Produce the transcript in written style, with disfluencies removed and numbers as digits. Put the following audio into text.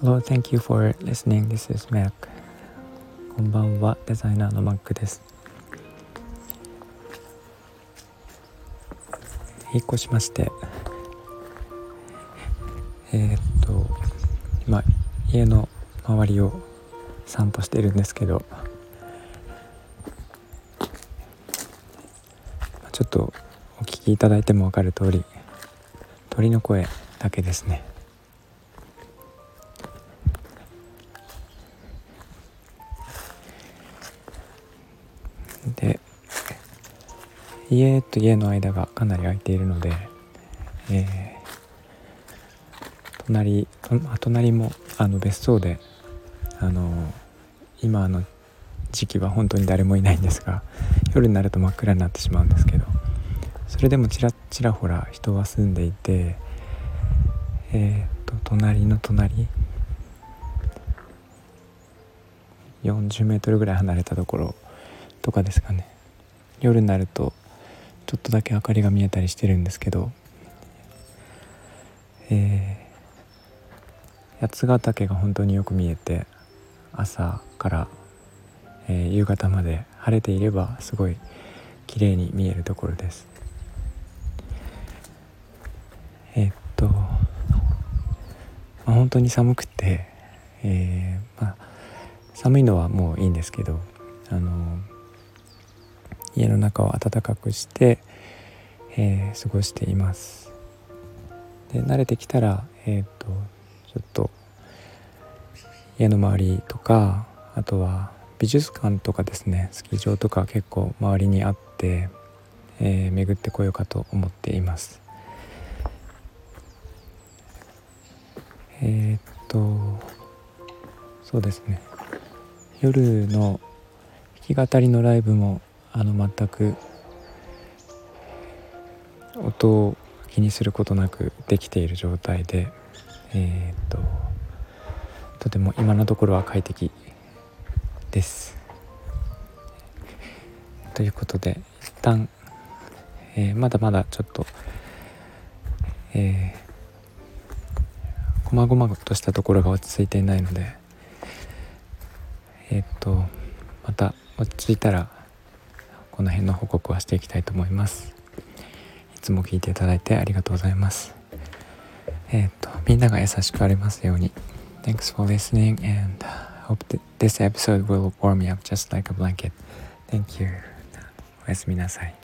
Hello, thank you for listening. This is Mac. こんばんは、デザイナーの Mac です。引っ越しまして、今家の周りを散歩しているんですけど、ちょっとお聞きいただいても分かる通り、鳥の声だけですね。で、家と家の間がかなり空いているので、隣も別荘で今の時期は本当に誰もいないんですが、夜になると真っ暗になってしまうんですけど、それでもちらほら人は住んでいて、隣の隣40メートルぐらい離れたところとかですかね、夜になるとちょっとだけ明かりが見えたりしてるんですけど、八ヶ岳が本当によく見えて、朝から夕方まで晴れていればすごい綺麗に見えるところです。本当に寒くて、寒いのはもういいんですけど、家の中を暖かくして、過ごしています。で、慣れてきたら、ちょっと家の周りとか、あとは美術館とかですね、スキー場とか結構周りにあって、巡ってこようかと思っています。そうですね、夜の弾き語りのライブも全く音を気にすることなくできている状態で、とても今のところは快適です。ということで、一旦、まだまだちょっと、細々としたところが落ち着いていないので、また落ち着いたらこの辺の報告はしていきたいと思います。いつも聞いていただいてありがとうございます。みんなが優しくありますように。Thanks for listening and hope that this episode will warm me up just like a blanket. Thank you. おやすみなさい。